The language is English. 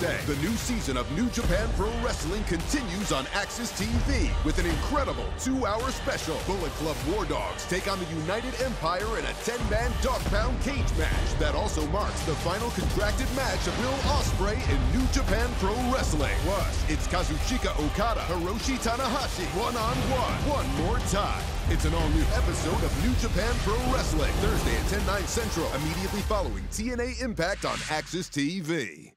Wednesday. The new season of New Japan Pro Wrestling continues on AXS TV with an incredible 2-hour special. Bullet Club War Dogs take on the United Empire in a 10-man dog pound cage match. That also marks the final contracted match of Will Ospreay in New Japan Pro Wrestling. Plus, it's Kazuchika Okada, Hiroshi Tanahashi, one-on-one, one more time. It's an all-new episode of New Japan Pro Wrestling, Thursday at 10/9 Central, immediately following TNA Impact on AXS TV.